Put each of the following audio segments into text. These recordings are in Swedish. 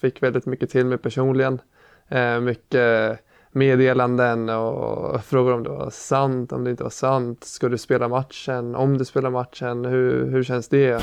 Fick väldigt mycket till mig personligen. Mycket meddelanden och frågor om det var sant, om det inte var sant. Ska du spela matchen? Om du spelar matchen, hur känns det?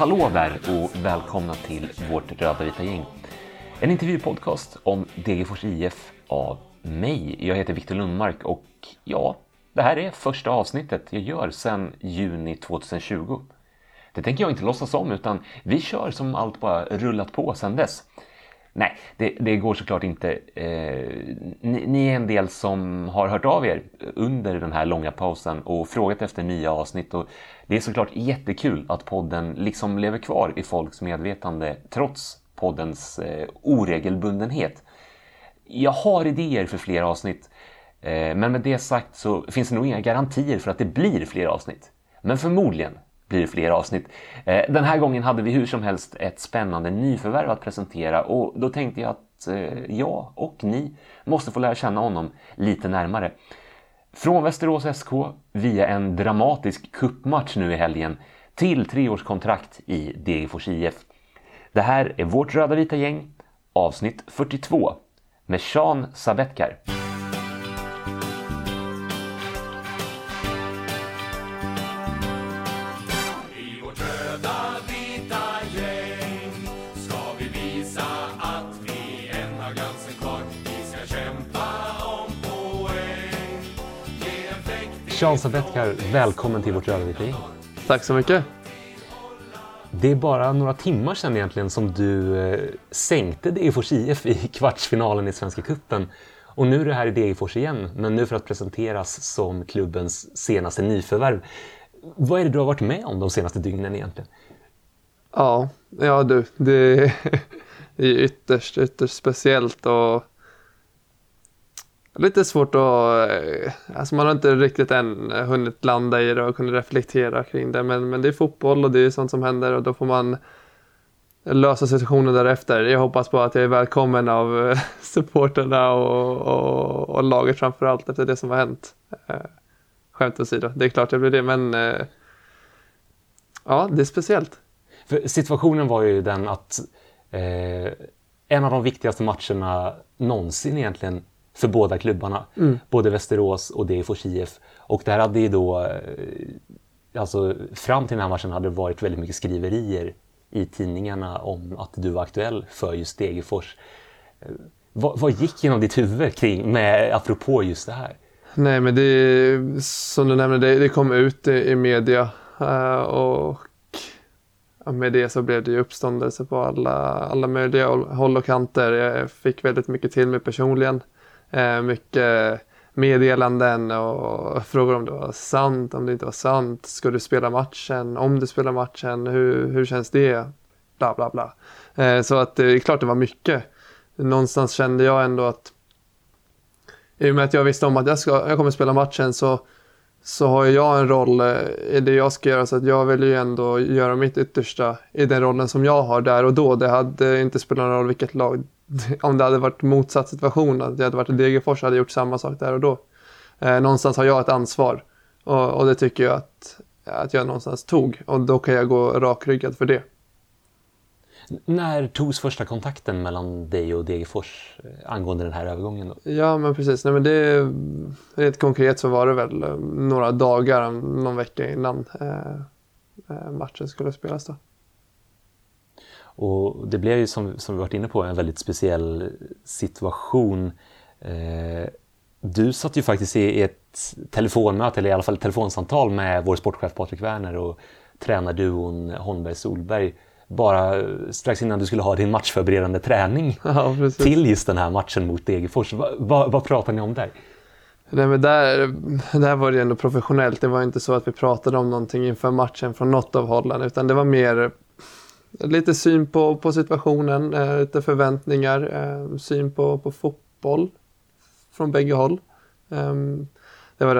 Hallå där och välkomna till Vårt röda vita gäng. En intervjupodcast om Degerfors IF av mig. Jag heter Victor Lundmark och ja, det här är första avsnittet jag gör sedan juni 2020. Det tänker jag inte låtsas om, utan vi kör som allt bara rullat på sedan dess. Nej, det går såklart inte. Ni är en del som har hört av er under den här långa pausen och frågat efter nya avsnitt. Och det är såklart jättekul att podden liksom lever kvar i folks medvetande trots poddens oregelbundenhet. Jag har idéer för fler avsnitt, men med det sagt så finns det nog inga garantier för att det blir fler avsnitt. Men förmodligen blir fler avsnitt. Den här gången hade vi hur som helst ett spännande nyförvärv att presentera, och då tänkte jag att jag och ni måste få lära känna honom lite närmare. Från Västerås SK via en dramatisk kuppmatch nu i helgen till 3-årskontrakt i Degerfors IF. Det här är Vårt röda vita gäng, avsnitt 42 med Sean Sabetkar. Sean Sabetkar, välkommen till Vårt röda vita gäng. Tack så mycket. Det är bara några timmar sedan egentligen som du sänkte Degerfors IF i kvartsfinalen i Svenska Kuppen. Och nu är du här i Degerfors igen, men nu för att presenteras som klubbens senaste nyförvärv. Vad är det du har varit med om de senaste dygnen egentligen? Ja du, det är ytterst speciellt och lite svårt att, alltså man har inte riktigt än hunnit landa i det och kunna reflektera kring det, men det är fotboll och det är sånt som händer och då får man lösa situationen därefter. Jag hoppas på att jag är välkommen av supporterna och laget framförallt efter det som har hänt. Skämt åsido, det är klart jag blir det, men ja, det är speciellt. För situationen var ju den att en av de viktigaste matcherna någonsin egentligen för båda klubbarna, både Västerås och Degerfors IF. Och det här hade ju då, alltså fram till den här matchen hade det varit väldigt mycket skriverier i tidningarna om att du var aktuell för just Degerfors. Vad gick genom ditt huvud kring, apropå just det här? Nej, men det, som du nämnde, det kom ut i media och med det så blev det ju uppståndelse på alla möjliga håll och kanter. Jag fick väldigt mycket till mig personligen. Mycket meddelanden och frågor om det var sant, om det inte var sant. Ska du spela matchen? Om du spelar matchen, hur känns det? Bla bla bla. Så att det är klart det var mycket. Någonstans kände jag ändå att i och med att jag visste om att jag kommer spela matchen så har jag en roll i det jag ska göra, så att jag vill ju ändå göra mitt yttersta i den rollen som jag har där och då. Det hade inte spelat någon roll vilket lag. Om det hade varit motsatt situation, att jag hade varit i Degerfors, hade gjort samma sak där och då. Någonstans har jag ett ansvar och det tycker jag att jag någonstans tog, och då kan jag gå rakryggad för det. När togs första kontakten mellan dig och Degerfors angående den här övergången då? Ja, men precis. Nej, men det, rent konkret så var det väl några dagar, någon vecka innan matchen skulle spelas då. Och det blev ju, som vi varit inne på, en väldigt speciell situation. Du satt ju faktiskt i ett telefonmöte, eller i alla fall ett telefonsamtal med vår sportchef Patrik Werner och tränarduon Holmberg Solberg, bara strax innan du skulle ha din matchförberedande träning till just den här matchen mot Degerfors. Vad pratar ni om där? Nej, men där var det ändå professionellt. Det var inte så att vi pratade om någonting inför matchen från något av hållen, utan det var mer lite syn på situationen, lite förväntningar, syn på fotboll från bägge håll. Det var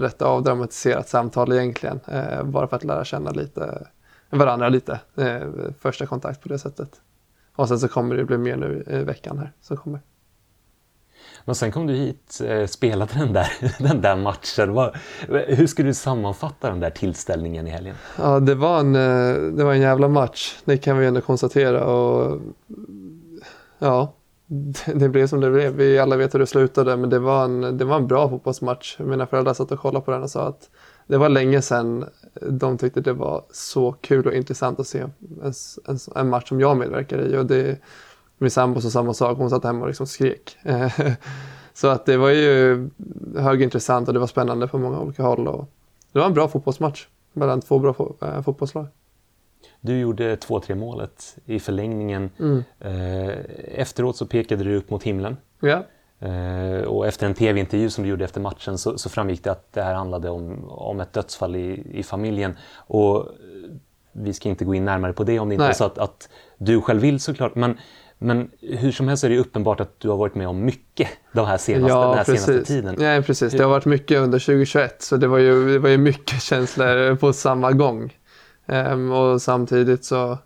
rätt avdramatiserat samtal egentligen, bara för att lära känna lite varandra lite. Första kontakt på det sättet. Och sen så kommer det bli mer nu i veckan här som kommer. Men sen kom du hit, spelade den där matchen. Hur skulle du sammanfatta den där tillställningen i helgen? Ja, det var en jävla match. Det kan vi ändå konstatera. Och, ja, det blev som det blev. Vi alla vet hur det slutade, men det var en bra fotbollsmatch. Mina föräldrar satt och kollade på den och sa att det var länge sedan de tyckte det var så kul och intressant att se en match som jag medverkade i. Och det, min sambo så samma sak, hon satt hemma och liksom skrek. Så att det var ju högintressant och det var spännande på många olika håll. Och det var en bra fotbollsmatch mellan två bra fotbollslag. Du gjorde 2-3 målet i förlängningen. Mm. Efteråt så pekade du upp mot himlen. Ja. Och efter en tv-intervju som du gjorde efter matchen så framgick det att det här handlade om ett dödsfall i familjen. Och vi ska inte gå in närmare på det om det inte är så att du själv vill såklart. Men hur som helst är det uppenbart att du har varit med om mycket den här senaste tiden. Ja, precis. Det har varit mycket under 2021, så det var ju mycket känslor på samma gång. Och samtidigt så,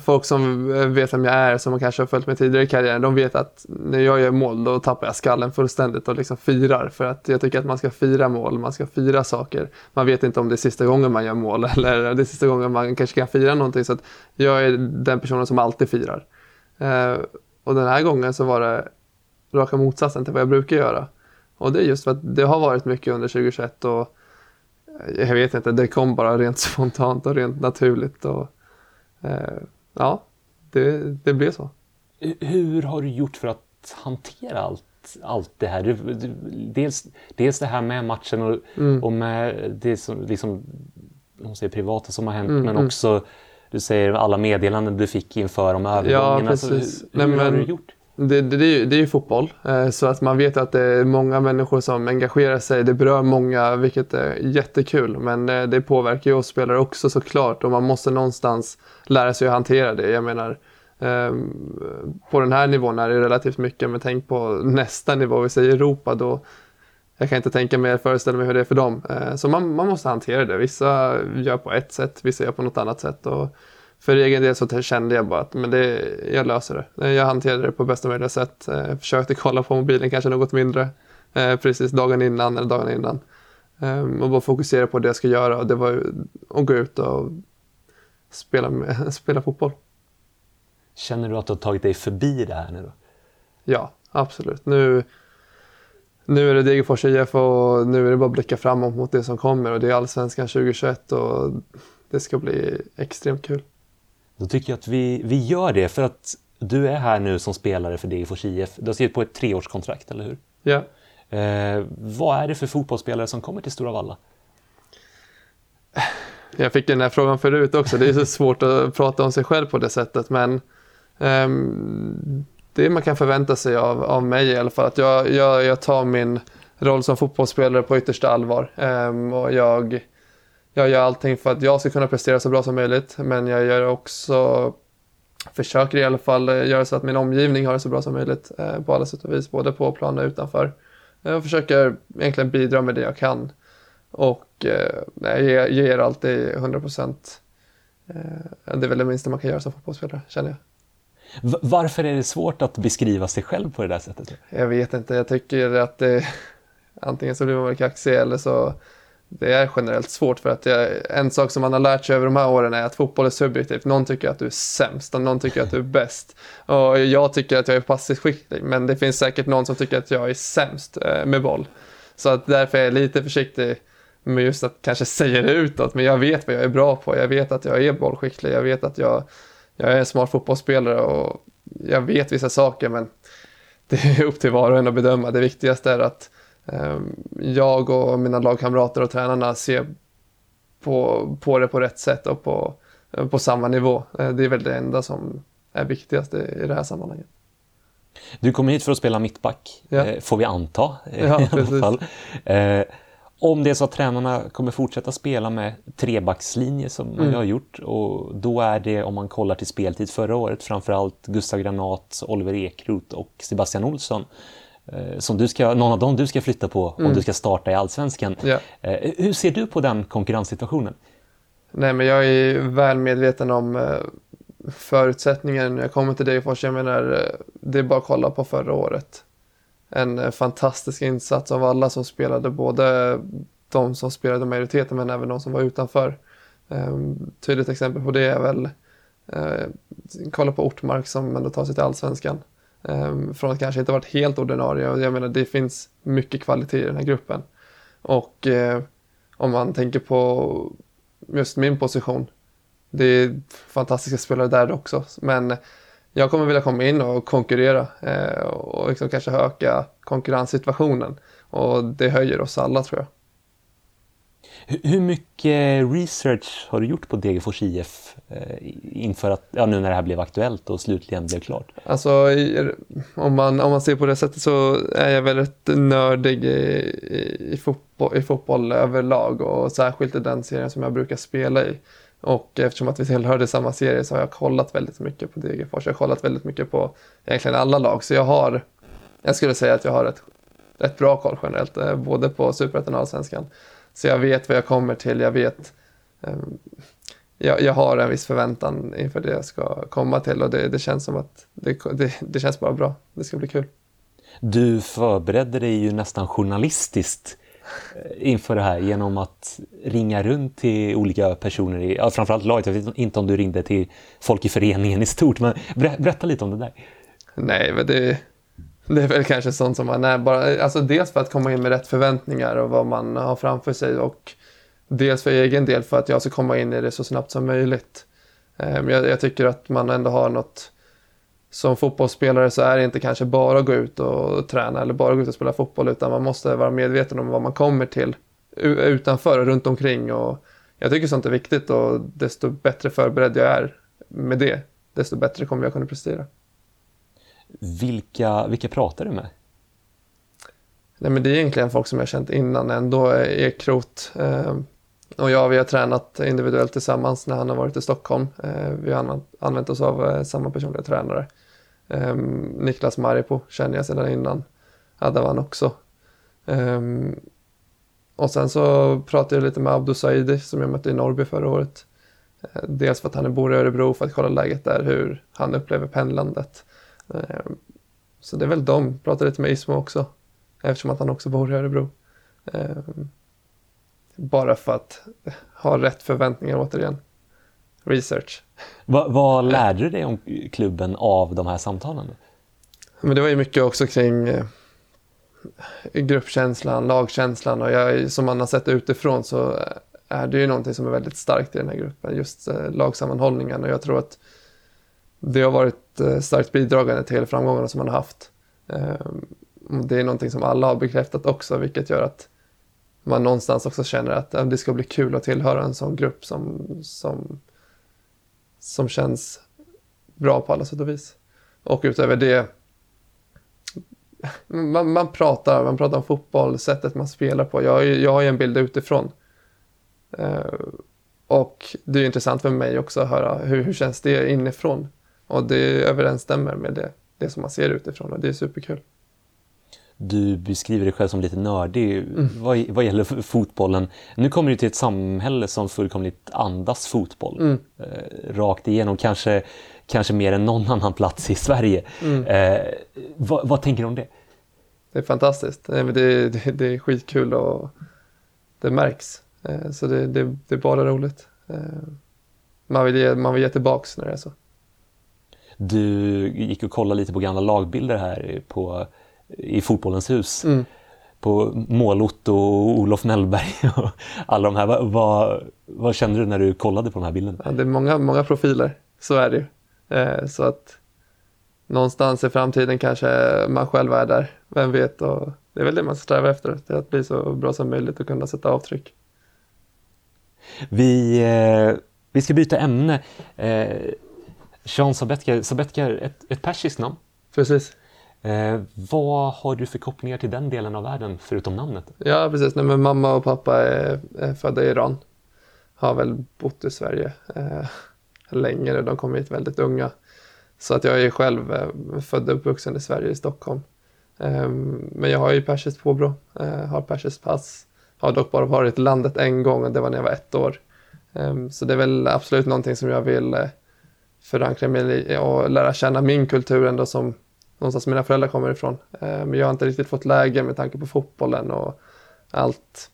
folk som vet vem jag är, som kanske har följt mig tidigare i karriären, de vet att när jag gör mål då tappar jag skallen fullständigt och liksom firar. För att jag tycker att man ska fira mål, man ska fira saker. Man vet inte om det är sista gången man gör mål eller det är sista gången man kanske kan fira någonting. Så att jag är den personen som alltid firar. Och den här gången så var det raka motsatsen till vad jag brukar göra. Och det är just för att det har varit mycket under 2021 och jag vet inte, det kom bara rent spontant och rent naturligt och ja, det blev så. Hur har du gjort för att hantera allt det här? Dels det här med matchen och med det som liksom, man säger, privata som har hänt, men också du säger alla meddelanden du fick inför om övergången. Ja, precis. Alltså, hur har du gjort? Det är ju fotboll, så att man vet att det är många människor som engagerar sig, det berör många, vilket är jättekul, men det påverkar ju oss spelare också såklart och man måste någonstans lära sig att hantera det. Jag menar, på den här nivån är det relativt mycket, men tänk på nästa nivå, vi säger Europa, då jag kan inte tänka mig, föreställa mig hur det är för dem. Så man måste hantera det, vissa gör på ett sätt, vissa gör på något annat sätt och för egen del så kände jag bara att jag löser det. Jag hanterade det på bästa möjliga sätt. Försökte kolla på mobilen kanske något mindre. Precis dagen innan. Och bara fokusera på det jag ska göra. Och det var att gå ut och spela fotboll. Känner du att du har tagit dig förbi det här nu då? Ja, absolut. Nu är det Degerfors IF och nu är det bara att blicka framåt mot det som kommer. Och det är Allsvenskan 2021 och det ska bli extremt kul. Då tycker jag att vi gör det, för att du är här nu som spelare för Degerfors IF. Du har skrivit på ett 3-årskontrakt, eller hur? Ja. Vad är det för fotbollsspelare som kommer till Stora Valla? Jag fick den här frågan förut också. Det är så svårt att prata om sig själv på det sättet. Men det man kan förvänta sig av mig i alla fall. Att jag tar min roll som fotbollsspelare på yttersta allvar. Och jag gör allting för att jag ska kunna prestera så bra som möjligt. Men jag gör också, försöker i alla fall göra så att min omgivning har det så bra som möjligt. På alla sätt och vis, både på plan och utanför. Jag försöker egentligen bidra med det jag kan. Och jag ger alltid 100%. Det är väl det minsta man kan göra som fotbollsspelare, känner jag. Varför är det svårt att beskriva sig själv på det där sättet? Jag vet inte, jag tycker att det, antingen så blir man väl kaxig eller så. Det är generellt svårt för att en sak som man har lärt sig över de här åren är att fotboll är subjektivt. Någon tycker att du är sämst och någon tycker att du är bäst. Och jag tycker att jag är passivt skicklig, men det finns säkert någon som tycker att jag är sämst med boll. Så att därför är jag lite försiktig med just att kanske säga det utåt. Men jag vet vad jag är bra på. Jag vet att jag är bollskicklig. Jag vet att jag är en smart fotbollsspelare och jag vet vissa saker, men det är upp till var och en att bedöma. Det viktigaste är att jag och mina lagkamrater och tränarna ser på det på rätt sätt och på samma nivå. Det är väl det enda som är viktigast i det här sammanhanget. Du kommer hit för att spela mittback, får vi anta i alla fall. Om det är så att tränarna kommer fortsätta spela med trebackslinje som man har gjort, och då är det, om man kollar till speltid förra året, framförallt Gustav Granat, Oliver Ekrut och Sebastian Olsson som du ska, någon av dem du ska flytta på om du ska starta i Allsvenskan. Hur ser du på den konkurrenssituationen? Nej, men jag är väl medveten om förutsättningarna när jag kommer till Degerfors. Jag menar, det är bara att kolla på förra året. En fantastisk insats av alla som spelade, både de som spelade majoriteten men även de som var utanför. Tydligt exempel på det är väl kolla på Ortmark som ändå tar sig till Allsvenskan. Från att kanske inte varit helt ordinarie. Jag menar, det finns mycket kvalitet i den här gruppen. Och om man tänker på just min position, det är fantastiska spelare där också. Men jag kommer vilja komma in och konkurrera och liksom kanske öka konkurrenssituationen. Och det höjer oss alla, tror jag. Hur mycket research har du gjort på Degerfors IF inför att, nu när det här blev aktuellt och slutligen blev klart? Alltså, om man ser på det sättet så är jag väldigt nördig i fotboll överlag, och särskilt i den serien som jag brukar spela i. Och eftersom att vi tillhörde samma serie så har jag kollat väldigt mycket på Degerfors. Jag har kollat väldigt mycket på egentligen alla lag. Så jag skulle säga att jag har ett bra koll generellt, både på Superettan och Allsvenskan. Så jag vet vad jag kommer till. Jag har en viss förväntan inför det jag ska komma till. Och det känns som att det känns bara bra. Det ska bli kul. Du förberedde dig ju nästan journalistiskt inför det här genom att ringa runt till olika personer framförallt laget. Jag vet inte om du ringde till folk i föreningen i stort, men berätta lite om det där. Nej, men det är väl kanske sånt som man är bara, alltså dels för att komma in med rätt förväntningar och vad man har framför sig, och dels för egen del för att jag ska komma in i det så snabbt som möjligt. Jag tycker att man ändå har något som fotbollsspelare, så är det inte kanske bara att gå ut och träna eller bara gå ut och spela fotboll, utan man måste vara medveten om vad man kommer till utanför och runt omkring. Och jag tycker sånt är viktigt, och desto bättre förberedd jag är med det, desto bättre kommer jag kunna prestera. Vilka pratar du med? Nej, men det är egentligen folk som jag känt innan ändå. Ekrot och vi har tränat individuellt tillsammans när han har varit i Stockholm. Vi har använt oss av samma personliga tränare. Niklas Maripo känner jag sedan innan. Adavan också. Och sen så pratade jag lite med Abdo Saidi som jag mötte i Norrby förra året. Dels för att han bor i Örebro, för att kolla läget där, hur han upplever pendlandet. Så det är väl dem. Pratade lite med Isma också, eftersom att han också bor i Örebro. Bara för att ha rätt förväntningar återigen. Research. Vad lärde du dig om klubben av de här samtalen? Men det var ju mycket också kring gruppkänslan, lagkänslan. Och som man har sett utifrån så är det ju någonting som är väldigt starkt i den här gruppen. Just lagsammanhållningen. Och jag tror att det har varit starkt bidragande till framgångarna som man har haft. Det är någonting som alla har bekräftat också, vilket gör att man någonstans också känner att det ska bli kul att tillhöra en sån grupp som känns bra på alla sätt och vis. Och utöver det, man pratar om fotboll, sättet man spelar på. Jag har ju en bild utifrån. Och det är intressant för mig också att höra hur känns det inifrån. Och det överensstämmer med det som man ser utifrån, och det är superkul. Du beskriver dig själv som lite nördig vad gäller fotbollen. Nu kommer du till ett samhälle som fullkomligt andas fotboll. Rakt igenom, kanske mer än någon annan plats i Sverige. Vad tänker du om det? Det är fantastiskt. Det är skitkul, och det märks. Så det är bara roligt. Man vill ge tillbaks när det är så. Du gick och kollade lite på gamla lagbilder här i fotbollens hus på Molot och Ulf Nellberg och alla de här. Vad kände du när du kollade på de här bilderna? Ja, det är många profiler, så är det ju. Så att någonstans i framtiden kanske man själv är där, vem vet. Och det är väl det man strävar efter, att bli så bra som möjligt och kunna sätta avtryck. Vi ska byta ämne. Sean Sabetkar, ett persiskt namn. Precis. Vad har du för kopplingar till den delen av världen förutom namnet? Ja, precis. Nej, men mamma och pappa är födda i Iran. Har väl bott i Sverige längre. De kom hit väldigt unga. Så att jag är själv född och uppvuxen i Sverige, i Stockholm. Men jag har ju persiskt påbrå. Har persiskt pass. Har dock bara varit i landet en gång och det var när jag var 1 år. Så det är väl absolut någonting som jag vill förankra mig i och lära känna min kultur ändå, som någonstans mina föräldrar kommer ifrån. Men jag har inte riktigt fått läge med tanke på fotbollen och allt.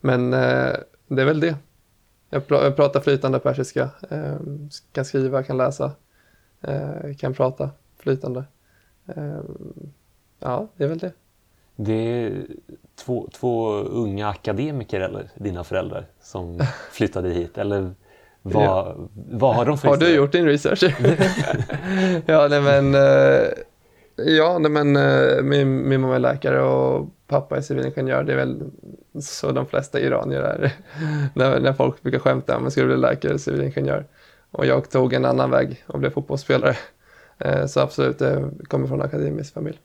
Men det är väl det. Jag pratar flytande persiska. Kan skriva, kan läsa. Kan prata flytande. Ja, det är väl det. Det är två unga akademiker, eller dina föräldrar, som flyttade hit. Eller vad har de för... Har du gjort din research? Min mamma är läkare och pappa är civilingenjör. Det är väl så de flesta iranier är. när folk brukar skämta om att skulle bli läkare eller civilingenjör. Och jag tog en annan väg och blev fotbollsspelare. Så absolut, det kommer från akademisk familj.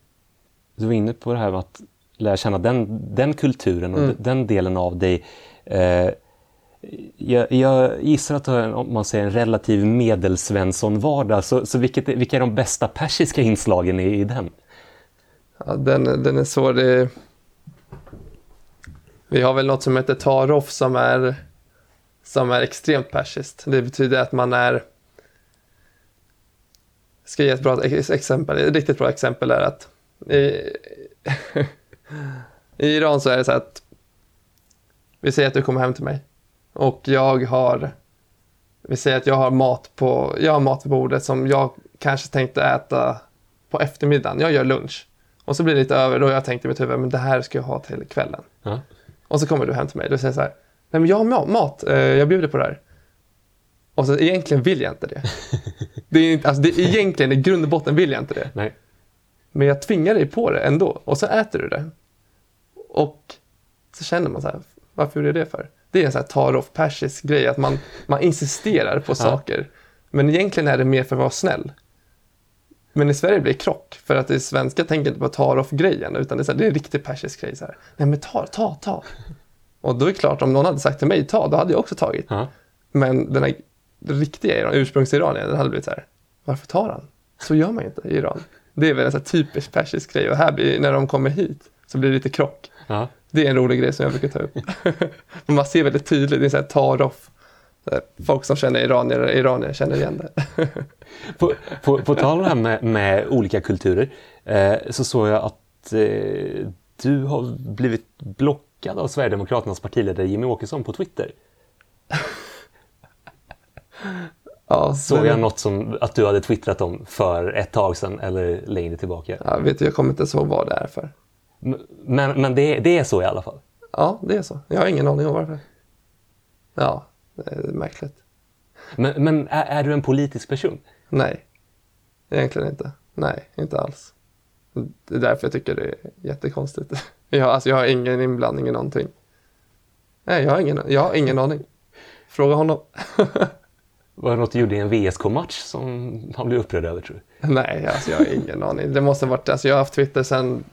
Du var inne på det här med att lära känna den kulturen och den delen av dig. Jag gissar att om man säger en relativ medelsvenssonvardag, så vilka är de bästa persiska inslagen i den? Ja, den är svår. Vi har väl något som heter taarof som är extremt persiskt. Det betyder att man är... Ska ge ett bra exempel. Ett riktigt bra exempel är att i Iran så är det så att vi säger att du kommer hem till mig och jag har mat på bordet som jag kanske tänkte äta på eftermiddagen. Jag gör lunch och så blir det lite över, då jag tänkte i mitt huvud, men det här ska jag ha till kvällen. Mm. Och så kommer du hem till mig och säger så här: nej, men jag har mat, jag bjuder på det här. Och så egentligen vill jag inte det. Egentligen i grund och botten vill jag inte det. Nej. Men jag tvingar dig på det ändå. Och så äter du det. Och så känner man så här: varför är det för? Det är en så här taarof persisk grej. Att man insisterar på saker. Men egentligen är det mer för att vara snäll. Men i Sverige blir det krock. För att i svenska tänker inte på taarof-grejen. Utan det är, så här, det är en riktig persisk grej. Så här. Nej, men ta. Och då är det klart, om någon hade sagt till mig ta, då hade jag också tagit. Mm. Men den här riktiga ursprungsiranien, den hade blivit så här: varför tar han? Så gör man inte i Iran. Det är väl en sån typisk persisk grej. Och när de kommer hit så blir det lite krock. Ja. Det är en rolig grej som jag brukar ta upp. Man ser väldigt tydligt, det är så här taarof. Folk som känner iranier känner igen det. På tal om det här med olika kulturer, så såg jag att du har blivit blockad av Sverigedemokraternas partiledare Jimmie Åkesson på Twitter. Ja, såg jag något som att du hade twittrat om för ett tag sedan eller längre tillbaka? Jag vet, jag kommer inte så vad det är för. Men det är så i alla fall? Ja, det är så. Jag har ingen aning om varför. Ja, det är märkligt. Men är du en politisk person? Nej, egentligen inte. Nej, inte alls. Det är därför jag tycker det är jättekonstigt. Jag har ingen inblandning i någonting. Nej, jag har ingen aning. Fråga honom. Var det något du gjorde i en VSK-match som han blev upprörd över, tror du? Nej, jag har ingen aning. Det måste ha varit... jag har haft Twitter sedan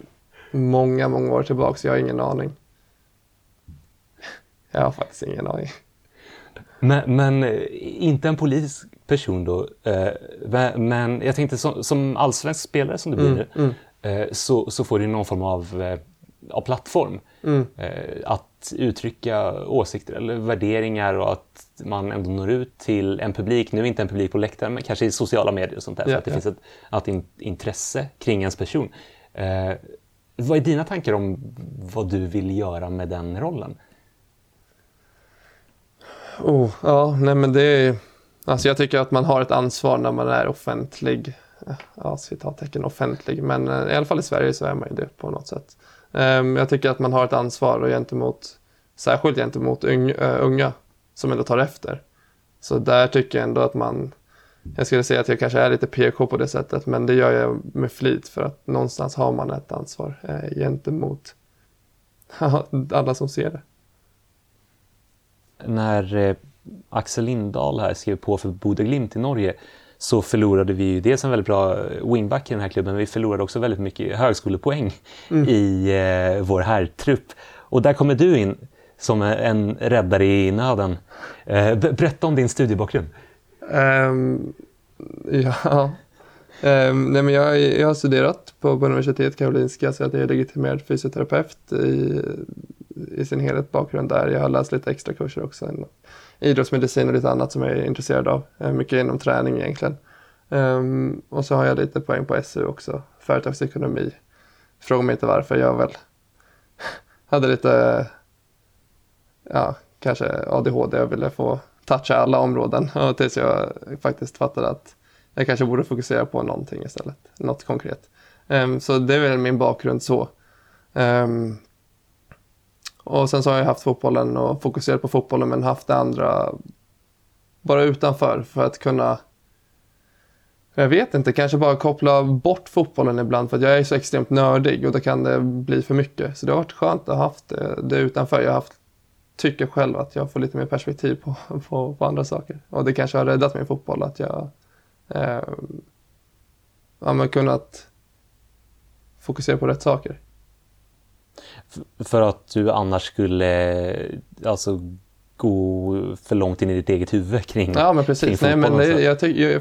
många, många år tillbaka, så jag har ingen aning. Jag har faktiskt ingen aning. Men inte en politisk person då. Men jag tänkte, som allsvensk spelare som du blir nu, så får du någon form av plattform att uttrycka åsikter eller värderingar, och att man ändå når ut till en publik, nu inte en publik på läktaren men kanske i sociala medier och sånt där, så att det finns ett intresse kring ens person. Vad är dina tankar om vad du vill göra med den rollen? Jag tycker att man har ett ansvar när man är offentlig, citattecken offentlig, men i alla fall i Sverige så är man ju det på något sätt. Jag tycker att man har ett ansvar, och särskilt gentemot unga som ändå tar efter. Så där tycker jag ändå att jag skulle säga att jag kanske är lite PK på det sättet, men det gör jag med flit för att någonstans har man ett ansvar gentemot alla som ser det. När Axel Lindahl här skrev på för Bodø Glimt i Norge, så förlorade vi ju dels en väldigt bra wingback i den här klubben, men vi förlorade också väldigt mycket högskolepoäng i vår herrtrupp. Och där kommer du in som en räddare i nöden. Berätta om din studiebakgrund. Nej, men jag har studerat på universitet Karolinska, så jag är legitimerad fysioterapeut i sin helhet bakgrund där. Jag har läst lite extra kurser också, idrottsmedicin och lite annat som jag är intresserad av. Mycket inom träning egentligen. Och så har jag lite poäng på SU också, företagsekonomi. Frågar mig inte varför, jag väl hade lite kanske ADHD. Jag ville få toucha alla områden och tills jag faktiskt fattade att jag kanske borde fokusera på någonting istället. Något konkret. Så det är väl min bakgrund så. Och sen så har jag haft fotbollen och fokuserat på fotbollen, men haft det andra bara utanför för att kunna, jag vet inte, kanske bara koppla bort fotbollen ibland, för att jag är så extremt nördig och då kan det bli för mycket. Så det har varit skönt att ha haft det utanför. Jag har haft, tycker själv att jag får lite mer perspektiv på andra saker. Och det kanske har räddat min fotboll att jag har kunnat fokusera på rätt saker. För att du annars skulle gå för långt in i ditt eget huvud kring fotbollen? Ja, men precis. Nej, men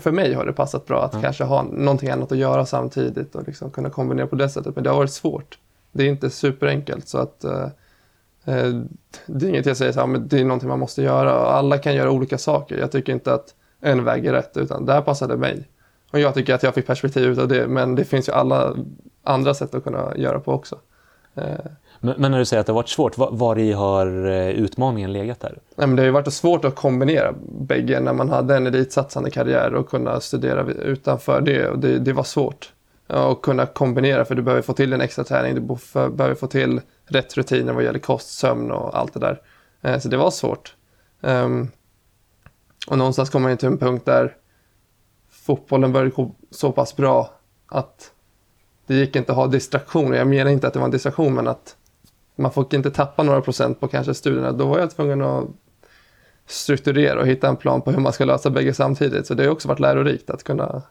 för mig har det passat bra att kanske ha någonting annat att göra samtidigt och liksom kunna kombinera på det sättet. Men det har varit svårt. Det är inte superenkelt, så att det är inget jag säger så här, men det är någonting man måste göra och alla kan göra olika saker. Jag tycker inte att en väg är rätt, utan det här passade mig. Och jag tycker att jag fick perspektiv utav det, men det finns ju alla andra sätt att kunna göra på också. Men när du säger att det har varit svårt, var i har utmaningen legat där? Nej, men det har ju varit svårt att kombinera bägge när man hade en elitsatsande karriär och kunna studera utanför det. Och det var svårt att kunna kombinera, för du behöver få till en extra träning, du behöver få till rätt rutiner vad gäller kost, sömn och allt det där. Så det var svårt. Och någonstans kommer jag till en punkt där fotbollen började gå så pass bra att det gick inte att ha distraktioner. Jag menar inte att det var en distraktion, men att man fick inte tappa några procent på kanske studierna. Då var jag tvungen att strukturera och hitta en plan på hur man ska lösa bägge samtidigt. Så det har också varit lärorikt att kunna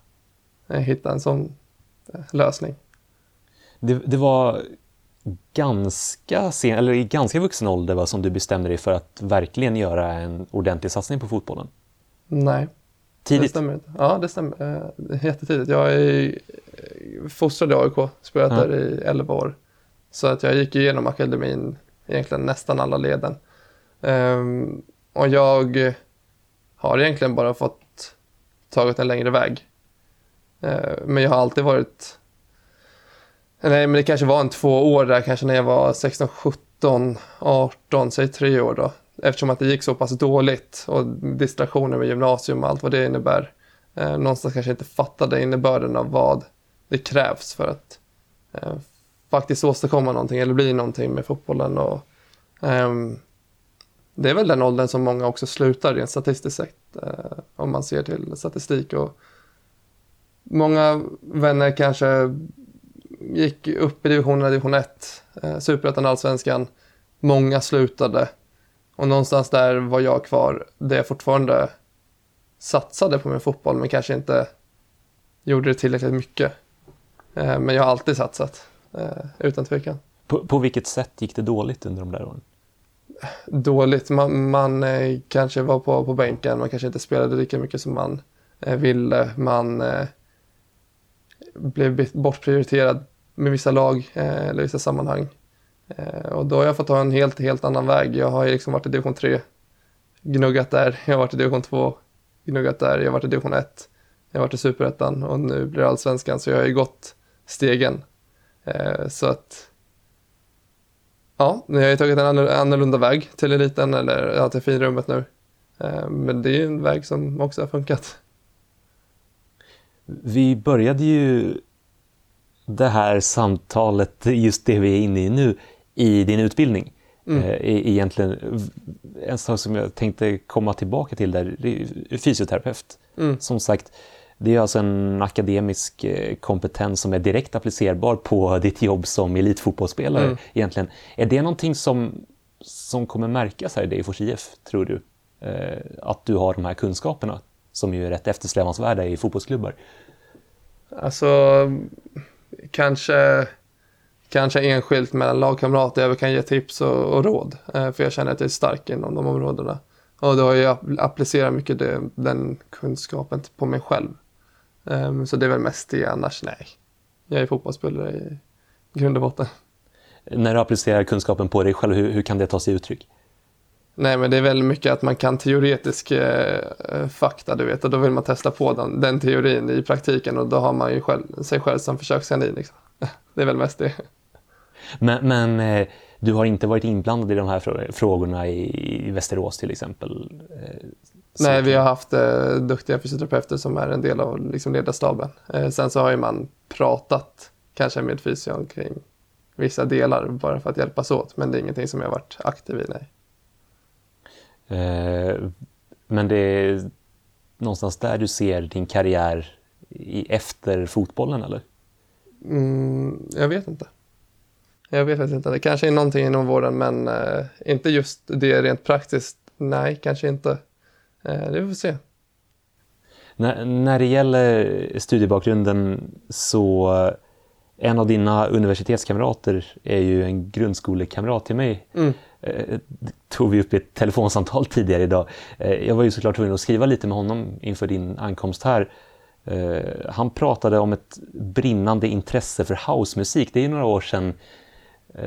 hitta en sån lösning. Det var ganska sen, eller i ganska vuxen ålder, va, som du bestämde dig för att verkligen göra en ordentlig satsning på fotbollen? Nej. Tidigt? Det stämmer inte. Ja, det stämmer. Jättetidigt. Jag är fostrad i AIK, spelat där i 11 år. Så att jag gick igenom akademin egentligen nästan alla leden. Och jag har egentligen bara tagit en längre väg. Men jag har alltid varit... Nej, men det kanske var en 2 år där, kanske när jag var 16, 17, 18, säg 3 år då. Eftersom att det gick så pass dåligt och distraktioner med gymnasium och allt vad det innebär. Någonstans kanske inte fattade innebörden av vad det krävs för att faktiskt åstadkomma någonting eller bli någonting med fotbollen. Och, det är väl den åldern som många också slutar rent statistiskt sett, om man ser till statistik. Och många vänner kanske gick upp i division 1, Superettan, Allsvenskan. Många slutade. Och någonstans där var jag kvar, där jag fortfarande satsade på min fotboll, men kanske inte gjorde det tillräckligt mycket. Men jag har alltid satsat, utan tvekan. På vilket sätt gick det dåligt under de där åren? Dåligt. Man kanske var på bänken, man kanske inte spelade lika mycket som man ville. Man blev bortprioriterad med vissa lag eller vissa sammanhang. Och då har jag fått ta en helt annan väg. Jag har liksom varit i division 3, gnuggat där. Jag har varit i division 2, gnuggat där. Jag har varit i division 1, jag har varit i Superettan och nu blir det Allsvenskan. Så jag har ju gått stegen. Så att jag har ju tagit en annorlunda väg till eliten eller till finrummet nu. Men det är ju en väg som också har funkat. Vi började ju det här samtalet, just det vi är inne i nu, i din utbildning. Egentligen en sak som jag tänkte komma tillbaka till där, fysioterapeut. Som sagt, det är alltså en akademisk kompetens som är direkt applicerbar på ditt jobb som elitfotbollsspelare egentligen. Är det någonting som kommer märkas här i Degerfors IF, tror du? Att du har de här kunskaperna som ju är rätt eftersträvansvärda i fotbollsklubbar? Alltså, kanske enskilt mellan lagkamrater jag kan ge tips och råd. För jag känner att jag är stark inom de områdena. Och då har jag applicerat mycket den kunskapen på mig själv. Så det är väl mest det, annars nej. Jag är fotbollsspelare i grund och botten. När du applicerar kunskapen på dig själv, hur kan det ta sig uttryck? Nej, men det är väl mycket att man kan teoretisk fakta, du vet. Och då vill man testa på den teorin i praktiken. Och då har man ju sig själv som försökskanin, liksom. Det är väl mest det. Men du har inte varit inblandad i de här frågorna i Västerås till exempel? Nej, vi har haft duktiga fysioterapeuter som är en del av liksom ledarstaben. Sen så har ju man pratat kanske med fysion kring vissa delar bara för att hjälpas åt. Men det är ingenting som jag har varit aktiv i, nej. Men det är någonstans där du ser din karriär efter fotbollen, eller? Jag vet inte. Jag vet inte. Det kanske är någonting inom vården, men inte just det rent praktiskt. Nej, kanske inte. Det får vi se. När det gäller studiebakgrunden, så en av dina universitetskamrater är ju en grundskolekamrat till mig. Tog vi upp i ett telefonsamtal tidigare idag. Jag var ju såklart tvungen att skriva lite med honom inför din ankomst här. Han pratade om ett brinnande intresse för housemusik. Det är ju några år sedan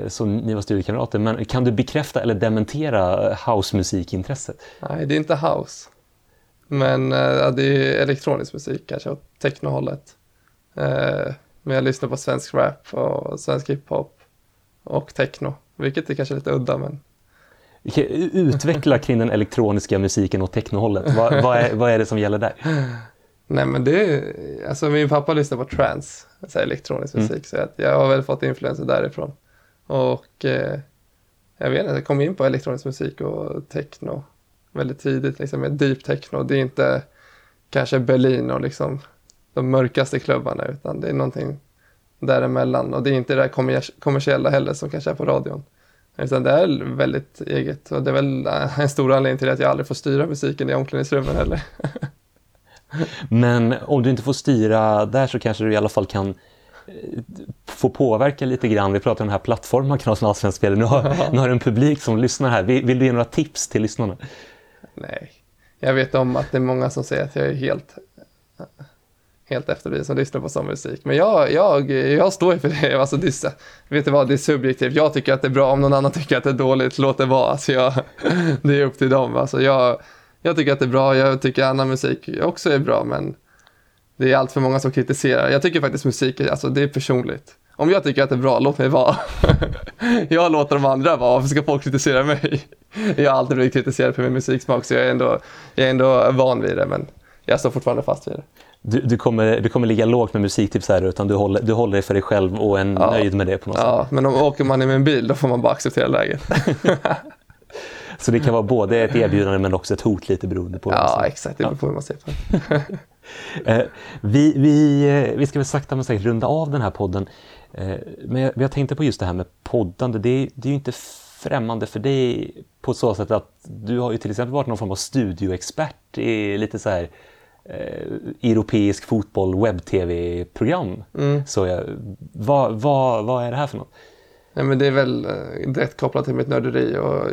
som ni var studiekamrater. Men kan du bekräfta eller dementera housemusikintresset? Nej, det är inte house. Men det är elektronisk musik kanske, och technohållet. Men jag lyssnar på svensk rap och svensk hiphop och techno. Vilket är kanske lite udda, men... Utveckla kring den elektroniska musiken och technohållet. Vad är det som gäller där? Nej, men alltså min pappa lyssnar på trance, alltså elektronisk musik, så att jag har väl fått influenser därifrån. Och jag vet inte, jag kom in på elektronisk musik och techno väldigt tidigt, liksom med deep techno. Det är inte kanske Berlin och liksom de mörkaste klubbarna, utan det är någonting däremellan. Och det är inte det där kommersiella heller som kanske är på radion. Utan det är väldigt eget, och det är väl en stor anledning till att jag aldrig får styra musiken i omklädningsrummen heller. Men om du inte får styra där, så kanske du i alla fall kan få påverka lite grann. Vi pratar om den här plattformen kring Allsvenskan. Nu har du en publik som lyssnar här. Vill du ge några tips till lyssnarna? Nej, jag vet om att det är många som säger att jag är helt efter det som lyssnar på sån musik. Men jag står för det. Alltså, vet du vad, det är subjektivt. Jag tycker att det är bra. Om någon annan tycker att det är dåligt, låt det vara. Alltså, det är upp till dem. Alltså, jag tycker att det är bra. Jag tycker annan musik också är bra. Men det är allt för många som kritiserar. Jag tycker faktiskt musik, alltså, det är personligt. Om jag tycker att det är bra, låt mig vara. Jag låter de andra vara. Varför ska folk kritisera mig? Jag har alltid blivit kritiserad för min musiksmak. Så jag är ändå van vid det. Men jag står fortfarande fast vid det. Du kommer ligga lågt med musiktips här, utan du håller dig för dig själv och är nöjd med det på något sätt. Ja, men om åker man i en bil, då får man bara acceptera läget. Så det kan vara både ett erbjudande men också ett hot, lite beroende på. Ja, exakt. Det beror på hur man ser på det. Vi ska väl sakta men säkert runda av den här podden. Men jag tänkte på just det här med poddande. Det är ju inte främmande för dig på så sätt att du har ju till exempel varit någon form av studioexpert i lite så här... europeisk fotboll, webb-tv-program. Så vad är det här för något? Nej, men det är väl direkt kopplat till mitt nörderi, och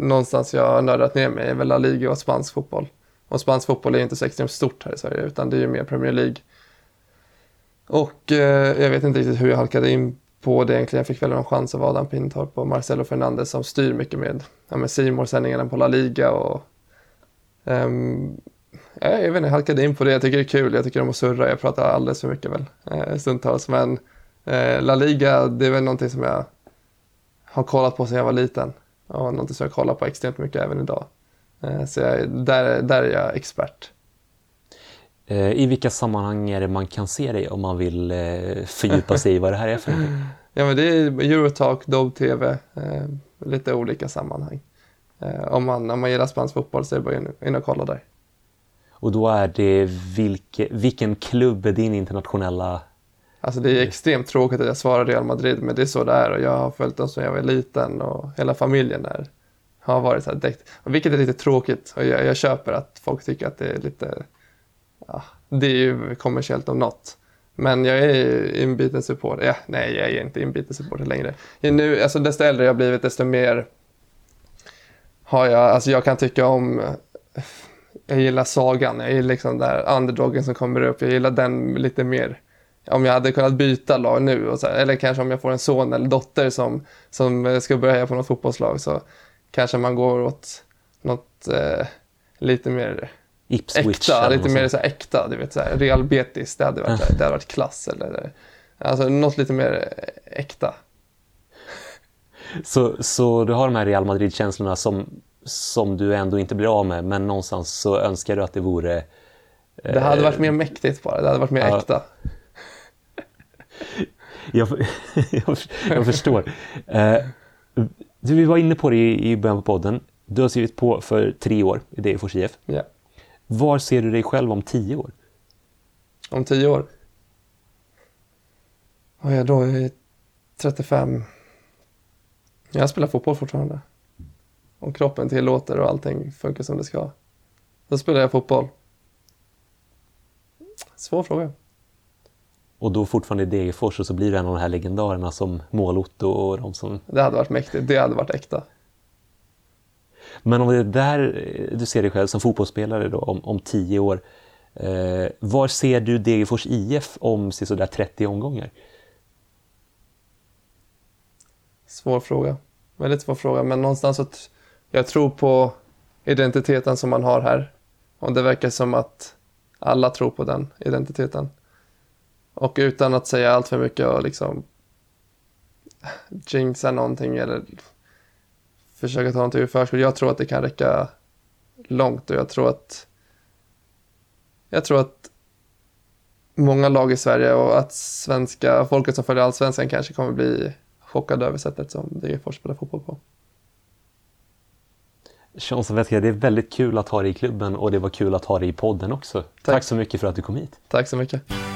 någonstans jag har nördat ner mig är väl La Liga och spansk fotboll. Och spansk fotboll är inte så extremt stort här i Sverige, utan det är ju mer Premier League. Och jag vet inte riktigt hur jag halkade in på det egentligen. Jag fick väl en chans av Adam Pintorp och Marcelo Fernandes som styr mycket med C-more-sändningarna på La Liga och... Jag vet inte, jag halkade in på det. Jag tycker det är kul. Jag tycker om att surra. Jag pratar alldeles för mycket väl stundtals. Men La Liga, det är väl någonting som jag har kollat på sedan jag var liten. Och någonting som jag kollar på extremt mycket även idag. Så där är jag expert. I vilka sammanhang är det man kan se dig om man vill fördjupa sig i vad det här är för någonting? Ja, men det är Eurotalk, Dobb TV. Lite olika sammanhang. Om man gillar spansk fotboll, så är det bara in och kolla där. Och då är det vilken klubb är din internationella... Alltså, det är extremt tråkigt att jag svarar Real Madrid, men det är så där, och jag har följt dem som jag var liten, och hela familjen där har varit så här direkt. Vilket är lite tråkigt, och jag köper att folk tycker att det är lite ja, det är ju kommersiellt om något. Men jag är inbiten supporter. Ja, nej, jag är inte inbiten supporter längre. Nu, alltså, desto äldre jag blivit, desto mer har jag... Alltså, jag kan tycka om... Jag gillar sagan. Jag gillar liksom där underdogen som kommer upp. Jag gillar den lite mer. Om jag hade kunnat byta lag nu. Och så här, eller kanske om jag får en son eller dotter som ska börja på något fotbollslag. Så kanske man går åt något lite mer... äkta, lite mer så här äkta, du vet, så här Real Betis, det hade varit så här, det hade varit klass eller alltså något lite mer äkta. Så du har de här Real Madrid-känslorna som du ändå inte blir av med, men någonstans så önskar du att det vore det hade varit mer mäktigt bara, det hade varit mer äkta. Jag förstår. Vi var inne på det i början på podden. Du har skrivit på för 3 år i Degerfors IF. Ja. Var ser du dig själv om 10 år? Om 10 år? Ja, då är jag 35. Jag spelar fotboll fortfarande. Om kroppen tillåter och allting funkar som det ska. Då spelar jag fotboll. Svår fråga. Och då fortfarande i Degerfors, och så blir det en av de här legendarerna som Molot och de som... Det hade varit mäktigt, det hade varit äkta. Men om det är där du ser dig själv som fotbollsspelare då, om 10 år, var ser du Degerfors IF om så där 30 omgångar? Svår fråga. Väldigt svår fråga. Men någonstans att jag tror på identiteten som man har här. Och det verkar som att alla tror på den identiteten. Och utan att säga allt för mycket och liksom jinxa någonting eller... försöka ta någonting ur förskott. Jag tror att det kan räcka långt, och jag tror att många lag i Sverige och att svenska folket som följer Allsvenskan kanske kommer bli chockade över sättet som Degerfors spelar fotboll på. Sean Sabetkar, det är väldigt kul att ha dig i klubben, och det var kul att ha dig i podden också. Tack så mycket för att du kom hit. Tack så mycket.